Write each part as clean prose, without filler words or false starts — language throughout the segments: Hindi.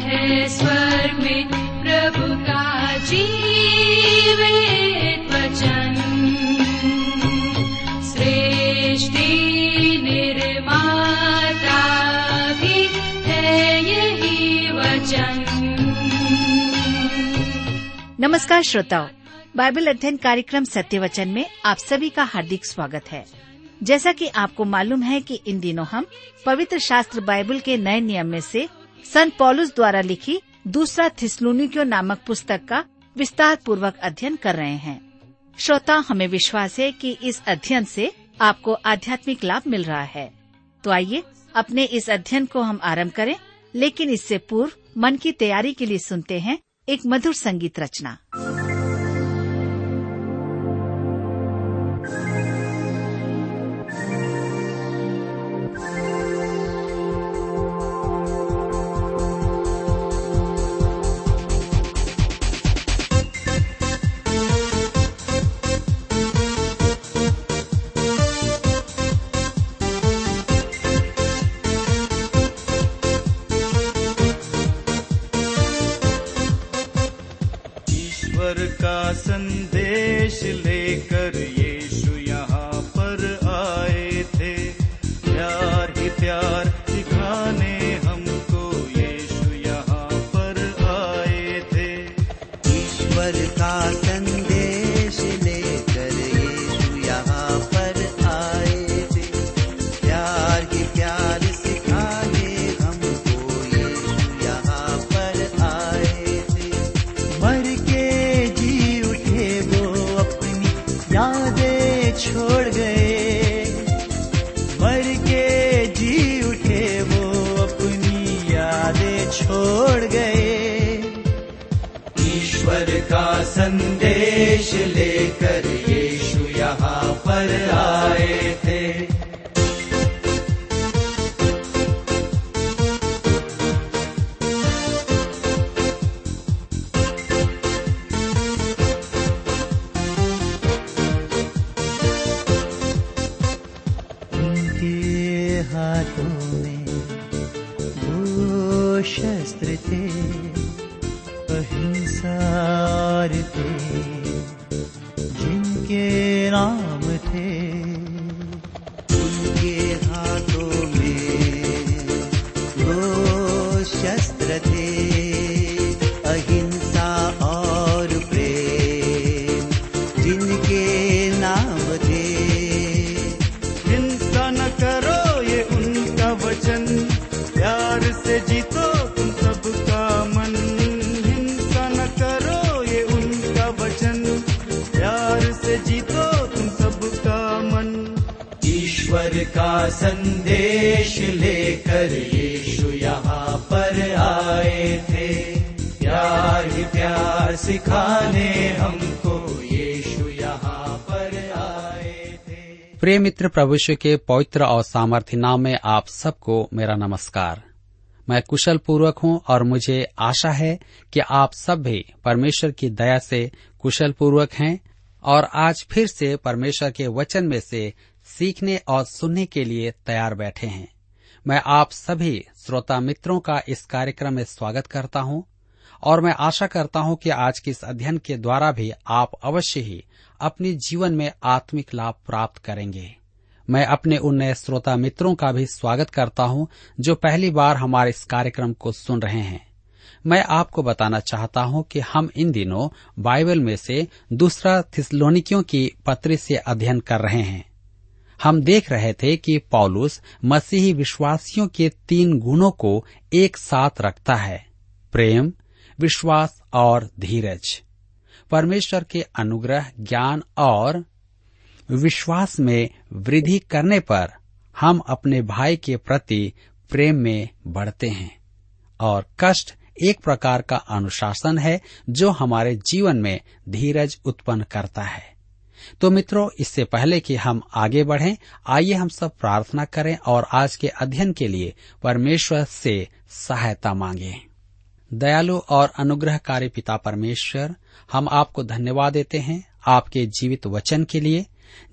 थे स्वर्ग में प्रभु का जीवित वचन, सृष्टि निर्माता भी है यही वचन। नमस्कार श्रोताओं, बाइबल अध्ययन कार्यक्रम सत्य वचन में आप सभी का हार्दिक स्वागत है। जैसा कि आपको मालूम है कि इन दिनों हम पवित्र शास्त्र बाइबल के नए नियम में से संत पौलुस द्वारा लिखी दूसरा थिस्सलूनिकियों नामक पुस्तक का विस्तार पूर्वक अध्ययन कर रहे हैं। श्रोता, हमें विश्वास है कि इस अध्ययन से आपको आध्यात्मिक लाभ मिल रहा है। तो आइए अपने इस अध्ययन को हम आरंभ करें, लेकिन इससे पूर्व मन की तैयारी के लिए सुनते हैं एक मधुर संगीत रचना। का संदेश लेकर यीशु यहाँ पर आए थे, प्यार ही प्यार दिखाने हमको यीशु यहाँ पर आए थे। ईश्वर का संदेश लेकर यीशु यहाँ पर आए थे, प्यार ही प्यार सिखाने हमको यीशु यहाँ पर आए थे। मर के यादें छोड़ गए, मर के जी उठे वो अपनी यादें छोड़ गए। ईश्वर का संदेश लेकर यीशु यहाँ पर आए थे। हाथों में वो शस्त्र थे, अहिंसा थे, जिनके नाम थे। उनके हाथों में वो शस्त्र थे, अहिंसा और प्रेम, जिनके नाम थे। हिंसा न करो वचन, प्यार से जीतो तुम सबका मन। हिंसा न करो ये उनका वचन, प्यार से जीतो तुम सबका मन। ईश्वर का संदेश लेकर यीशु यहाँ पर आए थे, प्यार ही प्यार सिखाने हमको यीशु यहाँ पर आए। प्रिय मित्र, प्रभु यीशु के पवित्र और सामर्थ्य नाम में आप सबको मेरा नमस्कार। मैं कुशल पूर्वक हूँ और मुझे आशा है कि आप सब भी परमेश्वर की दया से कुशल पूर्वक हैं और आज फिर से परमेश्वर के वचन में से सीखने और सुनने के लिए तैयार बैठे हैं। मैं आप सभी श्रोता मित्रों का इस कार्यक्रम में स्वागत करता हूँ और मैं आशा करता हूँ कि आज के इस अध्ययन के द्वारा भी आप अवश्य ही अपने जीवन में आत्मिक लाभ प्राप्त करेंगे। मैं अपने उन नए श्रोता मित्रों का भी स्वागत करता हूँ जो पहली बार हमारे इस कार्यक्रम को सुन रहे हैं। मैं आपको बताना चाहता हूँ कि हम इन दिनों बाइबल में से दूसरा थिस्सलुनीकियों की पत्री से अध्ययन कर रहे हैं। हम देख रहे थे कि पौलुस मसीही विश्वासियों के तीन गुणों को एक साथ रखता है, प्रेम, विश्वास और धीरज। परमेश्वर के अनुग्रह, ज्ञान और विश्वास में वृद्धि करने पर हम अपने भाई के प्रति प्रेम में बढ़ते हैं। और कष्ट एक प्रकार का अनुशासन है जो हमारे जीवन में धीरज उत्पन्न करता है। तो मित्रों, इससे पहले कि हम आगे बढ़ें, आइए हम सब प्रार्थना करें और आज के अध्ययन के लिए परमेश्वर से सहायता मांगें। दयालु और अनुग्रहकारी पिता परमेश्वर, हम आपको धन्यवाद देते हैं आपके जीवित वचन के लिए,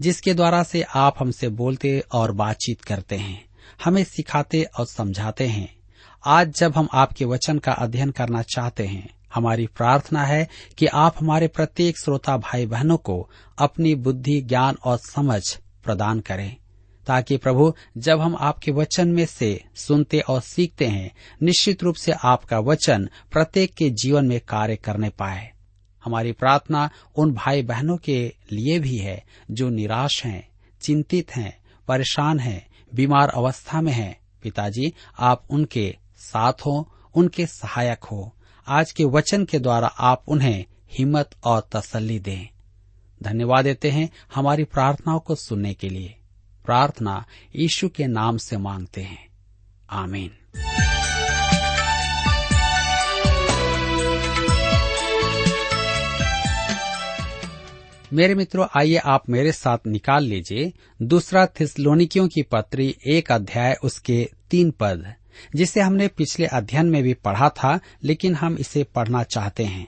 जिसके द्वारा से आप हमसे बोलते और बातचीत करते हैं, हमें सिखाते और समझाते हैं। आज जब हम आपके वचन का अध्ययन करना चाहते हैं, हमारी प्रार्थना है कि आप हमारे प्रत्येक श्रोता भाई बहनों को अपनी बुद्धि, ज्ञान और समझ प्रदान करें, ताकि प्रभु जब हम आपके वचन में से सुनते और सीखते हैं, निश्चित रूप से आपका वचन प्रत्येक के जीवन में कार्य करने पाए। हमारी प्रार्थना उन भाई बहनों के लिए भी है जो निराश हैं, चिंतित हैं, परेशान हैं, बीमार अवस्था में हैं। पिताजी, आप उनके साथ हो, उनके सहायक हो। आज के वचन के द्वारा आप उन्हें हिम्मत और तसल्ली दें। धन्यवाद देते हैं हमारी प्रार्थनाओं को सुनने के लिए। प्रार्थना यीशु के नाम से मांगते हैं, आमीन। मेरे मित्रों, आइए आप मेरे साथ निकाल लीजिए दूसरा थिस्सलुनीकियों की पत्री 1 अध्याय उसके 3 पद, जिसे हमने पिछले अध्ययन में भी पढ़ा था, लेकिन हम इसे पढ़ना चाहते हैं।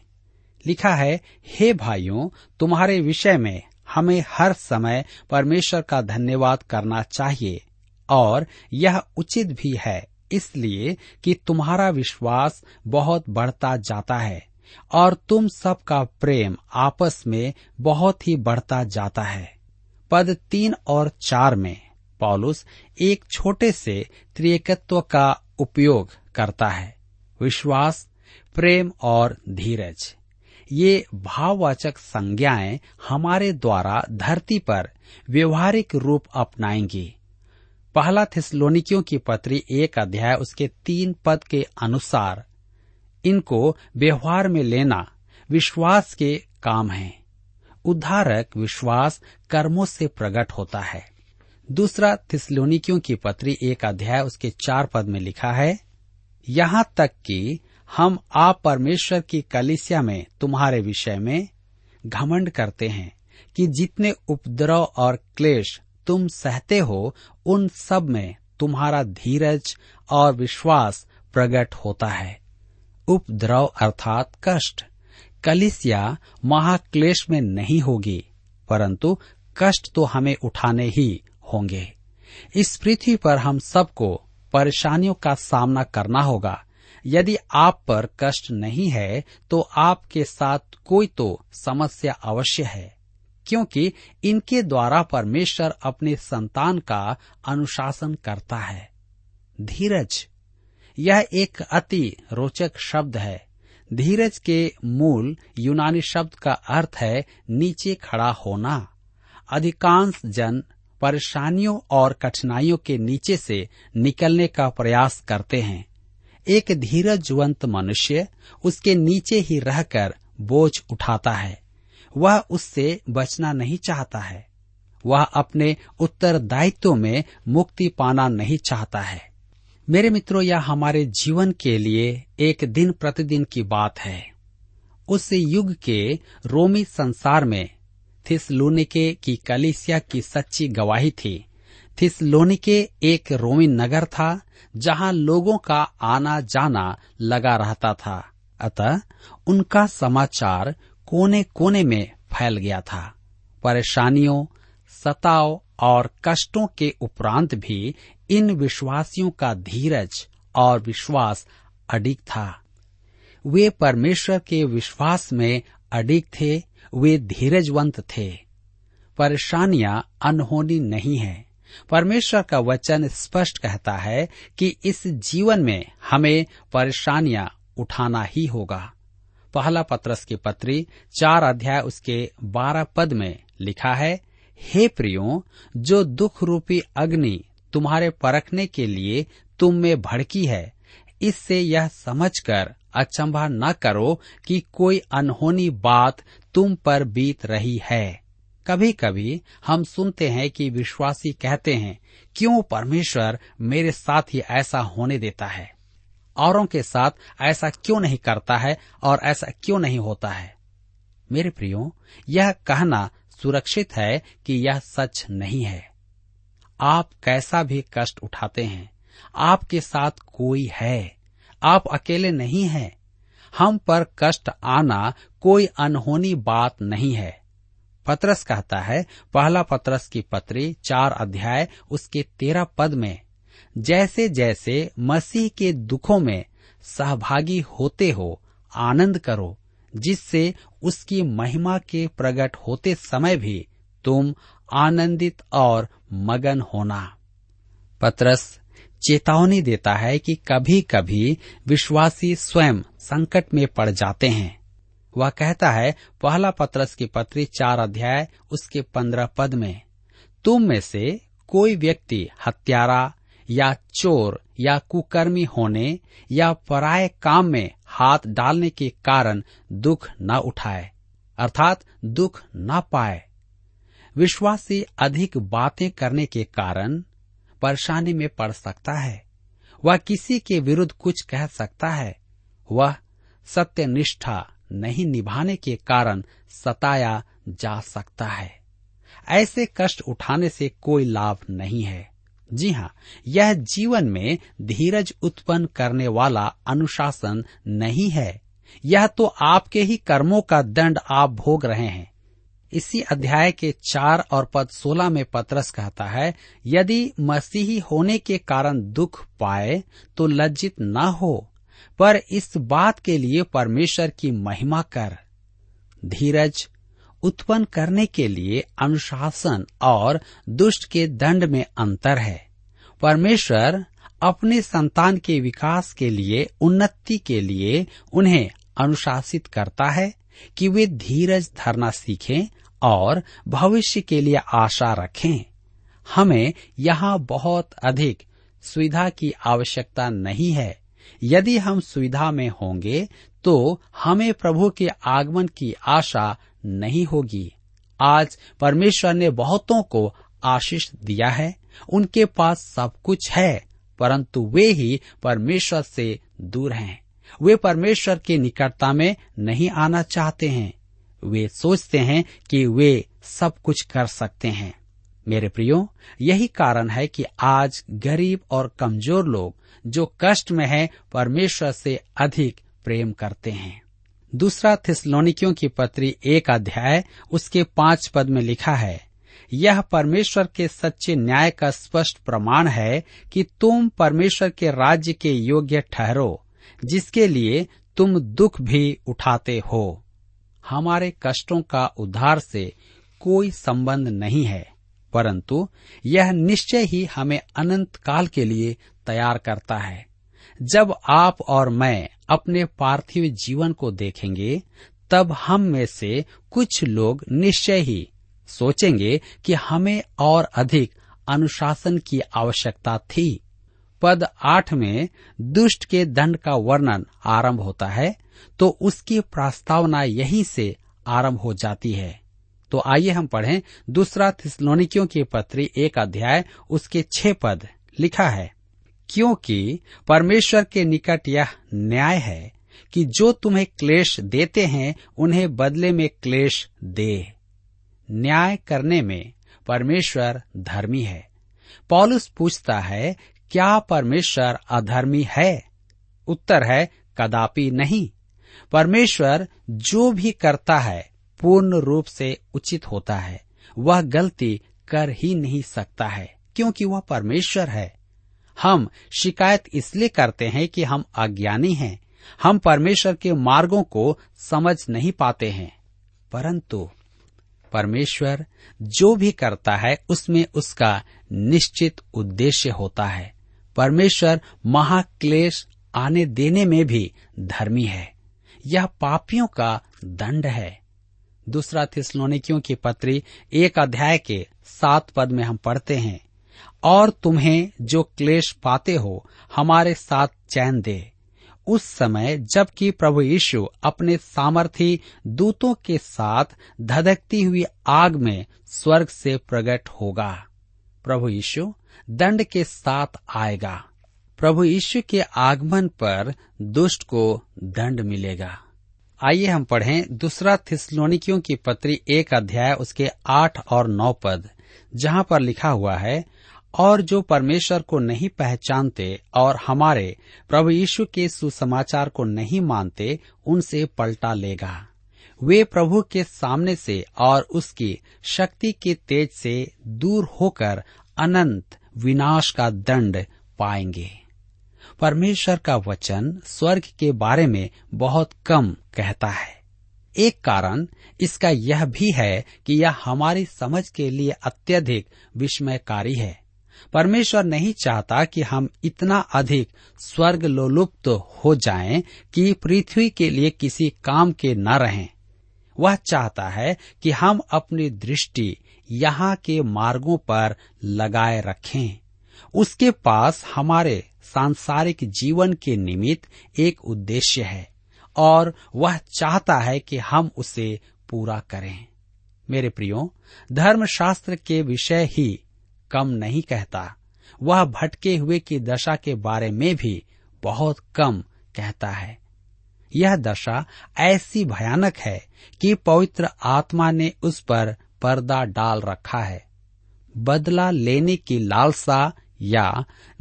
लिखा है, हे भाइयों, तुम्हारे विषय में हमें हर समय परमेश्वर का धन्यवाद करना चाहिए और यह उचित भी है, इसलिए कि तुम्हारा विश्वास बहुत बढ़ता जाता है और तुम सब का प्रेम आपस में बहुत ही बढ़ता जाता है। पद 3 और 4 में पौलुस एक छोटे से त्रिएकत्व का उपयोग करता है। विश्वास, प्रेम और धीरज, ये भाववाचक संज्ञाएं हमारे द्वारा धरती पर व्यवहारिक रूप अपनाएंगी। पहला थिस्सलुनीकियों की पत्री 1 अध्याय उसके 3 पद के अनुसार इनको व्यवहार में लेना विश्वास के काम है। उद्धारक विश्वास कर्मों से प्रकट होता है। दूसरा थिस्सलुनीकियों की पत्री 1 अध्याय उसके 4 पद में लिखा है, यहाँ तक कि हम आप परमेश्वर की कलीसिया में तुम्हारे विषय में घमंड करते हैं कि जितने उपद्रव और क्लेश तुम सहते हो, उन सब में तुम्हारा धीरज और विश्वास प्रकट होता है। उपद्रव अर्थात कष्ट। कलीसिया महाक्लेश में नहीं होगी, परंतु कष्ट तो हमें उठाने ही होंगे। इस पृथ्वी पर हम सबको परेशानियों का सामना करना होगा। यदि आप पर कष्ट नहीं है तो आपके साथ कोई तो समस्या अवश्य है, क्योंकि इनके द्वारा परमेश्वर अपने संतान का अनुशासन करता है। धीरज, यह एक अति रोचक शब्द है। धीरज के मूल यूनानी शब्द का अर्थ है नीचे खड़ा होना। अधिकांश जन परेशानियों और कठिनाइयों के नीचे से निकलने का प्रयास करते हैं। एक धीरजवंत मनुष्य उसके नीचे ही रहकर बोझ उठाता है। वह उससे बचना नहीं चाहता है। वह अपने उत्तरदायित्व में मुक्ति पाना नहीं चाहता है। मेरे मित्रों, यह हमारे जीवन के लिए एक दिन प्रतिदिन की बात है। उस युग के रोमी संसार में थिस्सलुनीके की कलीसिया की सच्ची गवाही थी। थिस्सलुनीके एक रोमी नगर था जहां लोगों का आना जाना लगा रहता था, अतः उनका समाचार कोने कोने में फैल गया था। परेशानियों, सताव और कष्टों के उपरांत भी इन विश्वासियों का धीरज और विश्वास अडिग था। वे परमेश्वर के विश्वास में अडिग थे। वे धीरजवंत थे। परेशानियां अनहोनी नहीं है। परमेश्वर का वचन स्पष्ट कहता है कि इस जीवन में हमें परेशानियां उठाना ही होगा। पहला पत्रस की पत्री 4 अध्याय उसके 12 पद में लिखा है, हे प्रियो, जो दुख रूपी अग्नि तुम्हारे परखने के लिए तुम में भड़की है, इससे यह समझकर अचंभा न करो कि कोई अनहोनी बात तुम पर बीत रही है। कभी कभी हम सुनते हैं कि विश्वासी कहते हैं, क्यों परमेश्वर मेरे साथ ही ऐसा होने देता है? औरों के साथ ऐसा क्यों नहीं करता है और ऐसा क्यों नहीं होता है? मेरे प्रियो, यह कहना सुरक्षित है कि यह सच नहीं है। आप कैसा भी कष्ट उठाते हैं, आपके साथ कोई है। आप अकेले नहीं हैं। हम पर कष्ट आना कोई अनहोनी बात नहीं है। पतरस कहता है, पहला पतरस की पत्री 4 अध्याय उसके 13 पद में, जैसे जैसे मसीह के दुखों में सहभागी होते हो आनंद करो, जिससे उसकी महिमा के प्रकट होते समय भी तुम आनंदित और मगन होना। पतरस चेतावनी देता है कि कभी कभी विश्वासी स्वयं संकट में पड़ जाते हैं। वह कहता है पहला पतरस की पत्री 4 उसके 15 में, तुम में से कोई व्यक्ति हत्यारा या चोर या कुकर्मी होने या पराये काम में हाथ डालने के कारण दुख न उठाए, अर्थात दुख न पाए। विश्वासी अधिक बातें करने के कारण परेशानी में पड़ सकता है। वह किसी के विरुद्ध कुछ कह सकता है। वह सत्यनिष्ठा नहीं निभाने के कारण सताया जा सकता है। ऐसे कष्ट उठाने से कोई लाभ नहीं है। जी हाँ, यह जीवन में धीरज उत्पन्न करने वाला अनुशासन नहीं है। यह तो आपके ही कर्मों का दंड आप भोग रहे हैं। इसी अध्याय के 4 और पद 16 में पतरस कहता है, यदि मसीही होने के कारण दुख पाए तो लज्जित न हो, पर इस बात के लिए परमेश्वर की महिमा कर। धीरज उत्पन्न करने के लिए अनुशासन और दुष्ट के दंड में अंतर है। परमेश्वर अपने संतान के विकास के लिए, उन्नति के लिए उन्हें अनुशासित करता है कि वे धीरज धरना सीखें और भविष्य के लिए आशा रखें। हमें यहाँ बहुत अधिक सुविधा की आवश्यकता नहीं है। यदि हम सुविधा में होंगे तो हमें प्रभु के आगमन की आशा नहीं होगी। आज परमेश्वर ने बहुतों को आशीष दिया है, उनके पास सब कुछ है, परंतु वे ही परमेश्वर से दूर हैं। वे परमेश्वर की निकटता में नहीं आना चाहते हैं। वे सोचते हैं कि वे सब कुछ कर सकते हैं। मेरे प्रियो, यही कारण है कि आज गरीब और कमजोर लोग जो कष्ट में हैं, परमेश्वर से अधिक प्रेम करते हैं। दूसरा थिस्सलूनिकियों की पत्री 1 उसके 5 में लिखा है, यह परमेश्वर के सच्चे न्याय का स्पष्ट प्रमाण है कि तुम परमेश्वर के राज्य के योग्य ठहरो, जिसके लिए तुम दुख भी उठाते हो। हमारे कष्टों का उद्धार से कोई संबंध नहीं है, परंतु यह निश्चय ही हमें अनंत काल के लिए तैयार करता है। जब आप और मैं अपने पार्थिव जीवन को देखेंगे, तब हम में से कुछ लोग निश्चय ही सोचेंगे कि हमें और अधिक अनुशासन की आवश्यकता थी। पद 8 में दुष्ट के दंड का वर्णन आरंभ होता है, तो उसकी प्रस्तावना यहीं से आरंभ हो जाती है। तो आइए हम पढ़ें। दूसरा थिस्सलुनीकियों की पत्री 1 उसके 6 लिखा है, क्योंकि परमेश्वर के निकट यह न्याय है कि जो तुम्हें क्लेश देते हैं उन्हें बदले में क्लेश दे। न्याय करने में परमेश्वर धर्मी है। पौलुस पूछता है, क्या परमेश्वर अधर्मी है? उत्तर है, कदापि नहीं। परमेश्वर जो भी करता है पूर्ण रूप से उचित होता है। वह गलती कर ही नहीं सकता है, क्योंकि वह परमेश्वर है। हम शिकायत इसलिए करते हैं कि हम अज्ञानी हैं, हम परमेश्वर के मार्गों को समझ नहीं पाते हैं, परंतु परमेश्वर जो भी करता है उसमें उसका निश्चित उद्देश्य होता है। परमेश्वर महाक्लेश आने देने में भी धर्मी है। यह पापियों का दंड है। दूसरा थिस्सलुनीकियों की पत्री 1 के 7 में हम पढ़ते हैं, और तुम्हें जो क्लेश पाते हो हमारे साथ चैन दे, उस समय जबकि प्रभु यीशु अपने सामर्थी दूतों के साथ धधकती हुई आग में स्वर्ग से प्रकट होगा। प्रभु यीशु दंड के साथ आएगा। प्रभु यीशु के आगमन पर दुष्ट को दंड मिलेगा। आइए हम पढ़ें दूसरा थिस्सलुनीकियों की पत्री 1 उसके 8 और 9, जहाँ पर लिखा हुआ है, और जो परमेश्वर को नहीं पहचानते और हमारे प्रभु यीशु के सुसमाचार को नहीं मानते उनसे पलटा लेगा। वे प्रभु के सामने से और उसकी शक्ति के तेज से दूर होकर अनंत विनाश का दंड पाएंगे। परमेश्वर का वचन स्वर्ग के बारे में बहुत कम कहता है। एक कारण इसका यह भी है कि यह हमारी समझ के लिए अत्यधिक विस्मयकारी है। परमेश्वर नहीं चाहता कि हम इतना अधिक स्वर्ग लोलुप्त हो जाएं कि पृथ्वी के लिए किसी काम के न रहें। वह चाहता है कि हम अपनी दृष्टि यहाँ के मार्गों पर लगाए रखें। उसके पास हमारे सांसारिक जीवन के निमित्त एक उद्देश्य है और वह चाहता है कि हम उसे पूरा करें। मेरे प्रियो, धर्मशास्त्र के विषय ही कम नहीं कहता, वह भटके हुए की दशा के बारे में भी बहुत कम कहता है। यह दशा ऐसी भयानक है कि पवित्र आत्मा ने उस पर पर्दा डाल रखा है। बदला लेने की लालसा या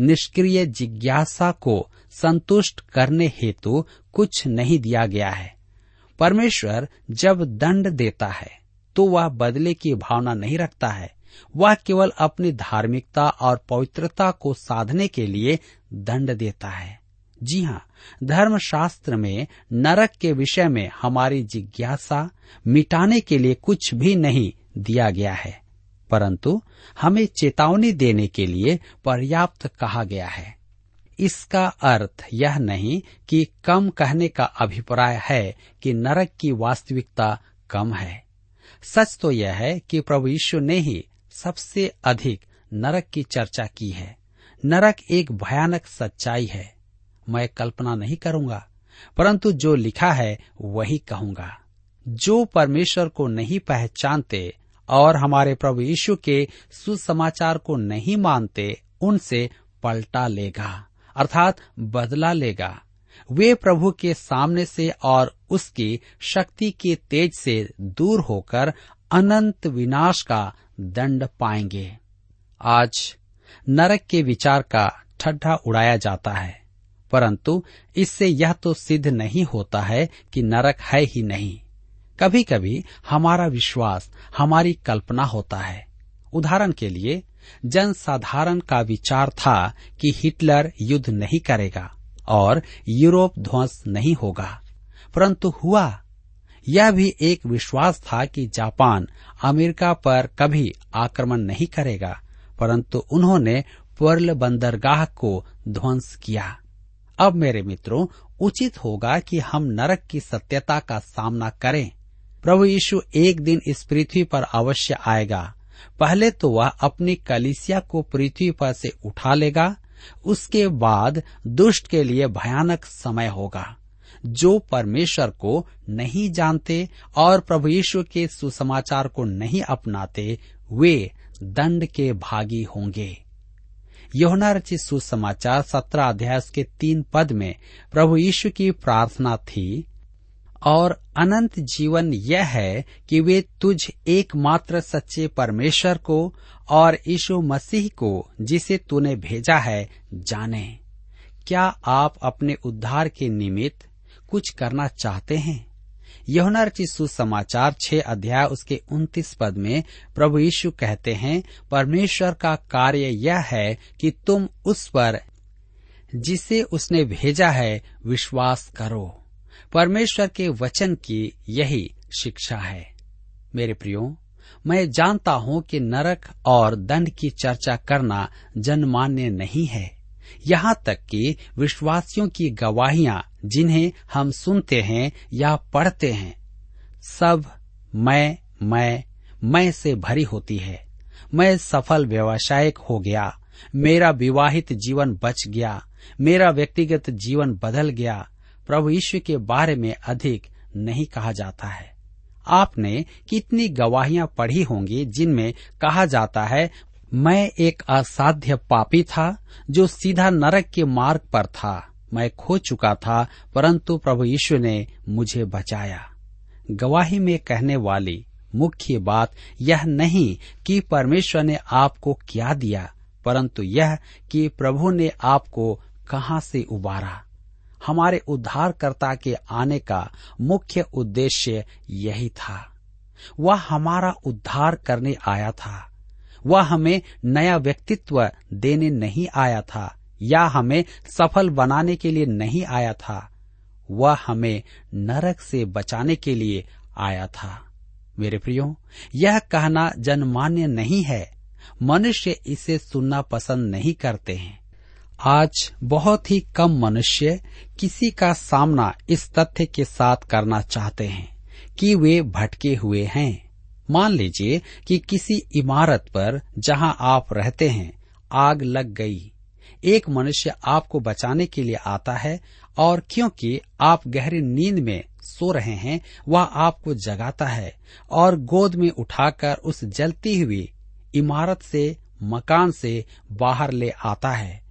निष्क्रिय जिज्ञासा को संतुष्ट करने हेतु कुछ नहीं दिया गया है। परमेश्वर जब दंड देता है तो वह बदले की भावना नहीं रखता है। वह केवल अपनी धार्मिकता और पवित्रता को साधने के लिए दंड देता है। जी हाँ, धर्मशास्त्र में नरक के विषय में हमारी जिज्ञासा मिटाने के लिए कुछ भी नहीं दिया गया है, परंतु हमें चेतावनी देने के लिए पर्याप्त कहा गया है। इसका अर्थ यह नहीं कि कम कहने का अभिप्राय है कि नरक की वास्तविकता कम है। सच तो यह है कि प्रभु यीशु ने ही सबसे अधिक नरक की चर्चा की है। नरक एक भयानक सच्चाई है। मैं कल्पना नहीं करूंगा, परंतु जो लिखा है वही कहूंगा। जो परमेश्वर को नहीं पहचानते और हमारे प्रभु यीशु के सुसमाचार को नहीं मानते, उनसे पलटा लेगा, अर्थात बदला लेगा। वे प्रभु के सामने से और उसकी शक्ति के तेज से दूर होकर अनंत विनाश का दंड पाएंगे। आज नरक के विचार का ठट्ठा उड़ाया जाता है, परंतु इससे यह तो सिद्ध नहीं होता है कि नरक है ही नहीं। कभी कभी हमारा विश्वास हमारी कल्पना होता है। उदाहरण के लिए, जनसाधारण का विचार था कि हिटलर युद्ध नहीं करेगा और यूरोप ध्वंस नहीं होगा, परंतु हुआ। यह भी एक विश्वास था कि जापान अमेरिका पर कभी आक्रमण नहीं करेगा, परंतु उन्होंने पर्ल बंदरगाह को ध्वंस किया। अब मेरे मित्रों, उचित होगा कि हम नरक की सत्यता का सामना करें। प्रभु यीशु एक दिन इस पृथ्वी पर अवश्य आएगा। पहले तो वह अपनी कलीसिया को पृथ्वी पर से उठा लेगा। उसके बाद दुष्ट के लिए भयानक समय होगा। जो परमेश्वर को नहीं जानते और प्रभु यीशु के सुसमाचार को नहीं अपनाते, वे दंड के भागी होंगे। यूहन्ना रचित सुसमाचार 17 अध्याय के 3 पद में प्रभु यीशु की प्रार्थना थी, और अनंत जीवन यह है कि वे तुझ एकमात्र सच्चे परमेश्वर को और यीशु मसीह को जिसे तूने भेजा है जाने। क्या आप अपने उद्धार के निमित्त कुछ करना चाहते हैं? यूहन्ना रचित सुसमाचार 6 अध्याय के 29 पद में प्रभु यीशु कहते हैं, परमेश्वर का कार्य यह है कि तुम उस पर जिसे उसने भेजा है विश्वास करो। परमेश्वर के वचन की यही शिक्षा है। मेरे प्रियो, मैं जानता हूँ कि नरक और दंड की चर्चा करना जनमान्य नहीं है। यहाँ तक कि विश्वासियों की गवाहियां जिन्हें हम सुनते हैं या पढ़ते हैं, सब मैं से भरी होती है। मैं सफल व्यवसायिक हो गया, मेरा विवाहित जीवन बच गया, मेरा व्यक्तिगत जीवन बदल गया। प्रभु यीशु के बारे में अधिक नहीं कहा जाता है। आपने कितनी गवाहियां पढ़ी होंगी जिनमें कहा जाता है, मैं एक असाध्य पापी था जो सीधा नरक के मार्ग पर था। मैं खो चुका था, परंतु प्रभु यीशु ने मुझे बचाया। गवाही में कहने वाली मुख्य बात यह नहीं कि परमेश्वर ने आपको क्या दिया, परंतु यह कि प्रभु ने आपको कहां से उबारा। हमारे उद्धारकर्ता के आने का मुख्य उद्देश्य यही था। वह हमारा उद्धार करने आया था। वह हमें नया व्यक्तित्व देने नहीं आया था, या हमें सफल बनाने के लिए नहीं आया था, वह हमें नरक से बचाने के लिए आया था। मेरे प्रियो, यह कहना जनमान्य नहीं है, मनुष्य इसे सुनना पसंद नहीं करते हैं। आज बहुत ही कम मनुष्य किसी का सामना इस तथ्य के साथ करना चाहते हैं कि वे भटके हुए हैं। मान लीजिए कि किसी इमारत पर जहां आप रहते हैं आग लग गई। एक मनुष्य आपको बचाने के लिए आता है और क्योंकि आप गहरी नींद में सो रहे हैं, वह आपको जगाता है और गोद में उठाकर उस जलती हुई इमारत से, मकान से बाहर ले आता है।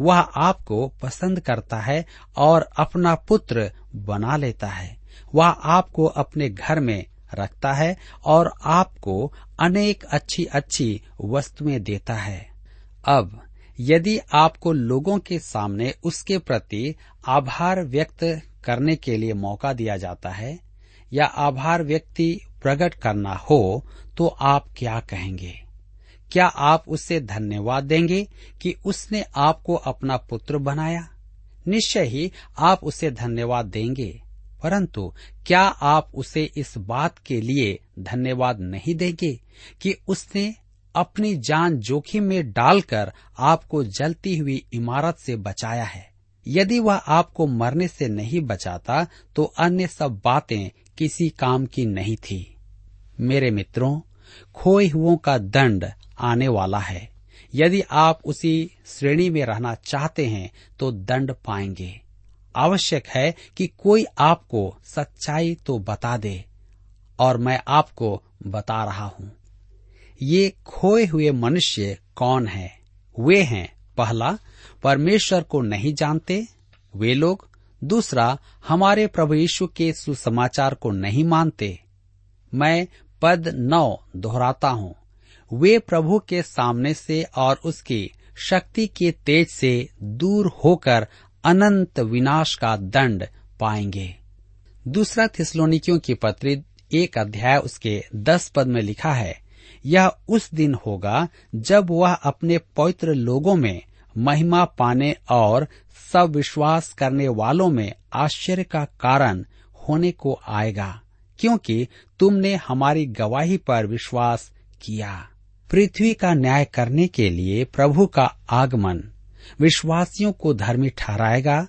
वह आपको पसंद करता है और अपना पुत्र बना लेता है। वह आपको अपने घर में रखता है और आपको अनेक अच्छी अच्छी वस्तुएं देता है। अब यदि आपको लोगों के सामने उसके प्रति आभार व्यक्त करने के लिए मौका दिया जाता है या आभार व्यक्ति प्रकट करना हो, तो आप क्या कहेंगे? क्या आप उससे धन्यवाद देंगे कि उसने आपको अपना पुत्र बनाया? निश्चय ही आप उसे धन्यवाद देंगे, परंतु क्या आप उसे इस बात के लिए धन्यवाद नहीं देंगे कि उसने अपनी जान जोखिम में डालकर आपको जलती हुई इमारत से बचाया है? यदि वह आपको मरने से नहीं बचाता, तो अन्य सब बातें किसी काम की नहीं थी। मेरे मित्रों, खोए हुओं का दंड आने वाला है। यदि आप उसी श्रेणी में रहना चाहते हैं, तो दंड पाएंगे। आवश्यक है कि कोई आपको सच्चाई तो बता दे, और मैं आपको बता रहा हूँ। ये खोए हुए मनुष्य कौन हैं? वे हैं, पहला, परमेश्वर को नहीं जानते वे लोग। दूसरा, हमारे प्रभु यीशु के सुसमाचार को नहीं मानते। मैं पद 9 दोहराता हूँ, वे प्रभु के सामने से और उसकी शक्ति के तेज से दूर होकर अनंत विनाश का दंड पाएंगे। दूसरा थिस्सलुनीकियों की पत्री 1 अध्याय उसके 10 पद में लिखा है, यह उस दिन होगा जब वह अपने पवित्र लोगों में महिमा पाने और सब विश्वास करने वालों में आश्चर्य का कारण होने को आएगा, क्योंकि तुमने हमारी गवाही पर विश्वास किया। पृथ्वी का न्याय करने के लिए प्रभु का आगमन विश्वासियों को धर्मी ठहराएगा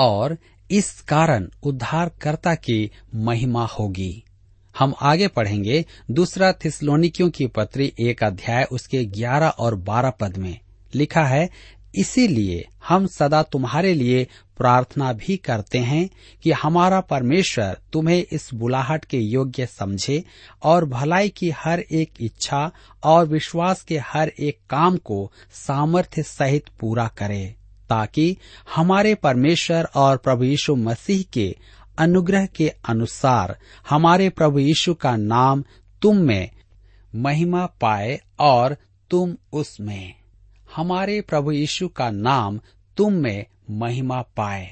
और इस कारण उद्धारकर्ता की महिमा होगी। हम आगे पढ़ेंगे दूसरा थिस्सलुनीकियों की पत्री 1 अध्याय उसके 11 और 12 पद में लिखा है, इसीलिए हम सदा तुम्हारे लिए प्रार्थना भी करते हैं कि हमारा परमेश्वर तुम्हें इस बुलाहट के योग्य समझे और भलाई की हर एक इच्छा और विश्वास के हर एक काम को सामर्थ्य सहित पूरा करे, ताकि हमारे परमेश्वर और प्रभु यीशु मसीह के अनुग्रह के अनुसार हमारे प्रभु यीशु का नाम तुम में महिमा पाए और तुम उसमें। हमारे प्रभु यीशु का नाम तुम में महिमा पाए।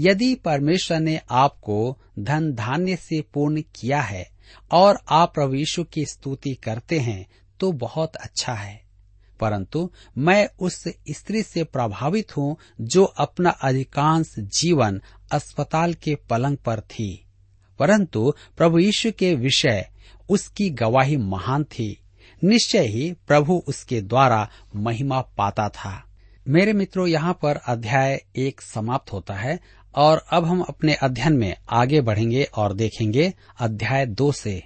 यदि परमेश्वर ने आपको धन धान्य से पूर्ण किया है और आप प्रभु यीशु की स्तुति करते हैं, तो बहुत अच्छा है, परंतु मैं उस स्त्री से प्रभावित हूँ जो अपना अधिकांश जीवन अस्पताल के पलंग पर थी, परंतु प्रभु यीशु के विषय उसकी गवाही महान थी। निश्चय ही प्रभु उसके द्वारा महिमा पाता था। मेरे मित्रों, यहाँ पर अध्याय 1 समाप्त होता है और अब हम अपने अध्ययन में आगे बढ़ेंगे और देखेंगे अध्याय 2 से,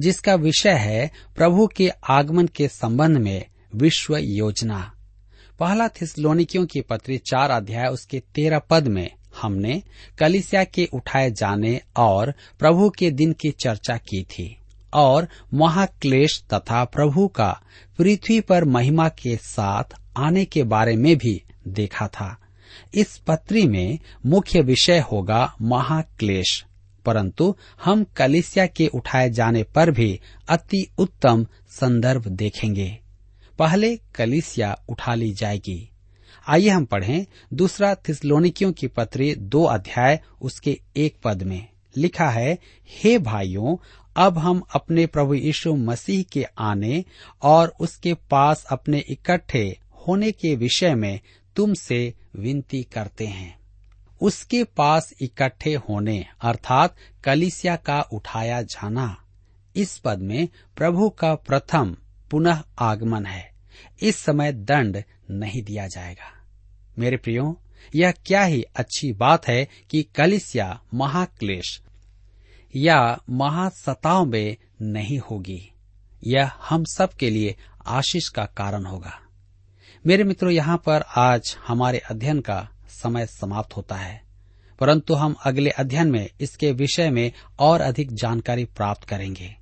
जिसका विषय है प्रभु के आगमन के संबंध में विश्व योजना। पहला थिस्सलुनीकियों की पत्री 4 अध्याय उसके 13 पद में हमने कलीसिया के उठाए जाने और प्रभु के दिन की चर्चा की थी और महाक्लेश तथा प्रभु का पृथ्वी पर महिमा के साथ आने के बारे में भी देखा था। इस पत्री में मुख्य विषय होगा महाक्लेश, परंतु हम कलीसिया के उठाए जाने पर भी अति उत्तम संदर्भ देखेंगे। पहले कलीसिया उठा ली जाएगी। आइए हम पढ़ें दूसरा थिस्सलुनीकियों की पत्री 2 अध्याय उसके 1 पद में लिखा है, हे भाइयों, अब हम अपने प्रभु यीशु मसीह के आने और उसके पास अपने इकट्ठे होने के विषय में तुमसे विनती करते हैं। उसके पास इकट्ठे होने अर्थात कलीसिया का उठाया जाना, इस पद में प्रभु का प्रथम पुनः आगमन है। इस समय दंड नहीं दिया जाएगा। मेरे प्रियो, यह क्या ही अच्छी बात है कि कलीसिया महाक्लेश या महासताव में नहीं होगी। यह हम सब के लिए आशीष का कारण होगा। मेरे मित्रों, यहाँ पर आज हमारे अध्ययन का समय समाप्त होता है, परंतु हम अगले अध्ययन में इसके विषय में और अधिक जानकारी प्राप्त करेंगे।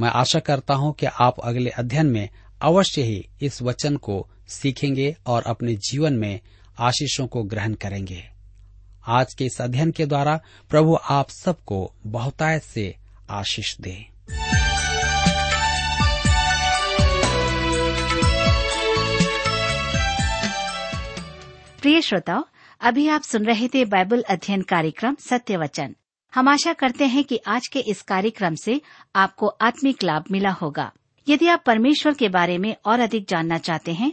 मैं आशा करता हूँ कि आप अगले अध्ययन में अवश्य ही इस वचन को सीखेंगे और अपने जीवन में आशीषों को ग्रहण करेंगे। आज के इस अध्ययन के द्वारा प्रभु आप सबको बहुतायत से आशीष दे। प्रिय श्रोताओ, अभी आप सुन रहे थे बाइबल अध्ययन कार्यक्रम सत्य वचन। हम आशा करते हैं कि आज के इस कार्यक्रम से आपको आत्मिक लाभ मिला होगा। यदि आप परमेश्वर के बारे में और अधिक जानना चाहते हैं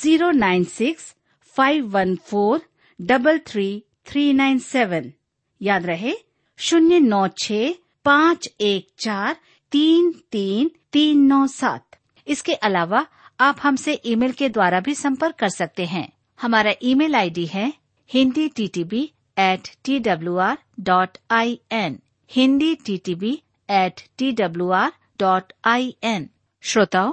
09651433397। याद रहे 09651433397। इसके अलावा आप हमसे ईमेल के द्वारा भी संपर्क कर सकते हैं। हमारा ईमेल आईडी है hinditb@twr.in, hinditb@twr.in। श्रोताओ,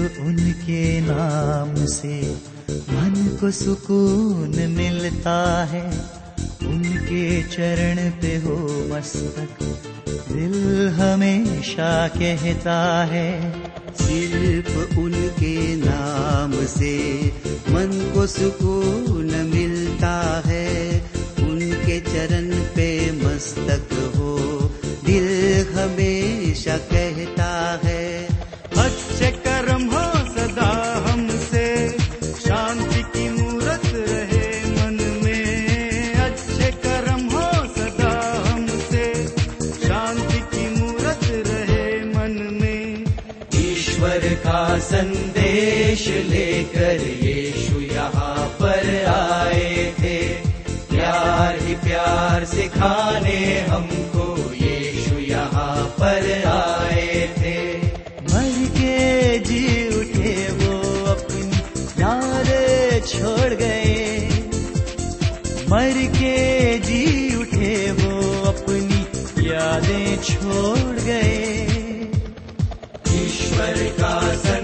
उनके नाम से मन को सुकून मिलता है। उनके चरण पे हो मस्तक, दिल हमेशा कहता है। सिर्फ उनके नाम से मन को सुकून मिलता है। उनके चरण पे मस्तक हो, दिल हमेशा कहता है। अच्छे कर्म हो सदा हमसे, शांति की मूरत रहे मन में। अच्छे कर्म हो सदा हमसे, शांति की मूरत रहे मन में। ईश्वर का संदेश लेकर यीशु यहाँ पर आए थे। प्यार ही प्यार सिखाने हमको यीशु यहाँ पर आए थे। जी उठे वो अपनी यादें छोड़ गए, मर के जी उठे वो अपनी यादें छोड़ गए। ईश्वर का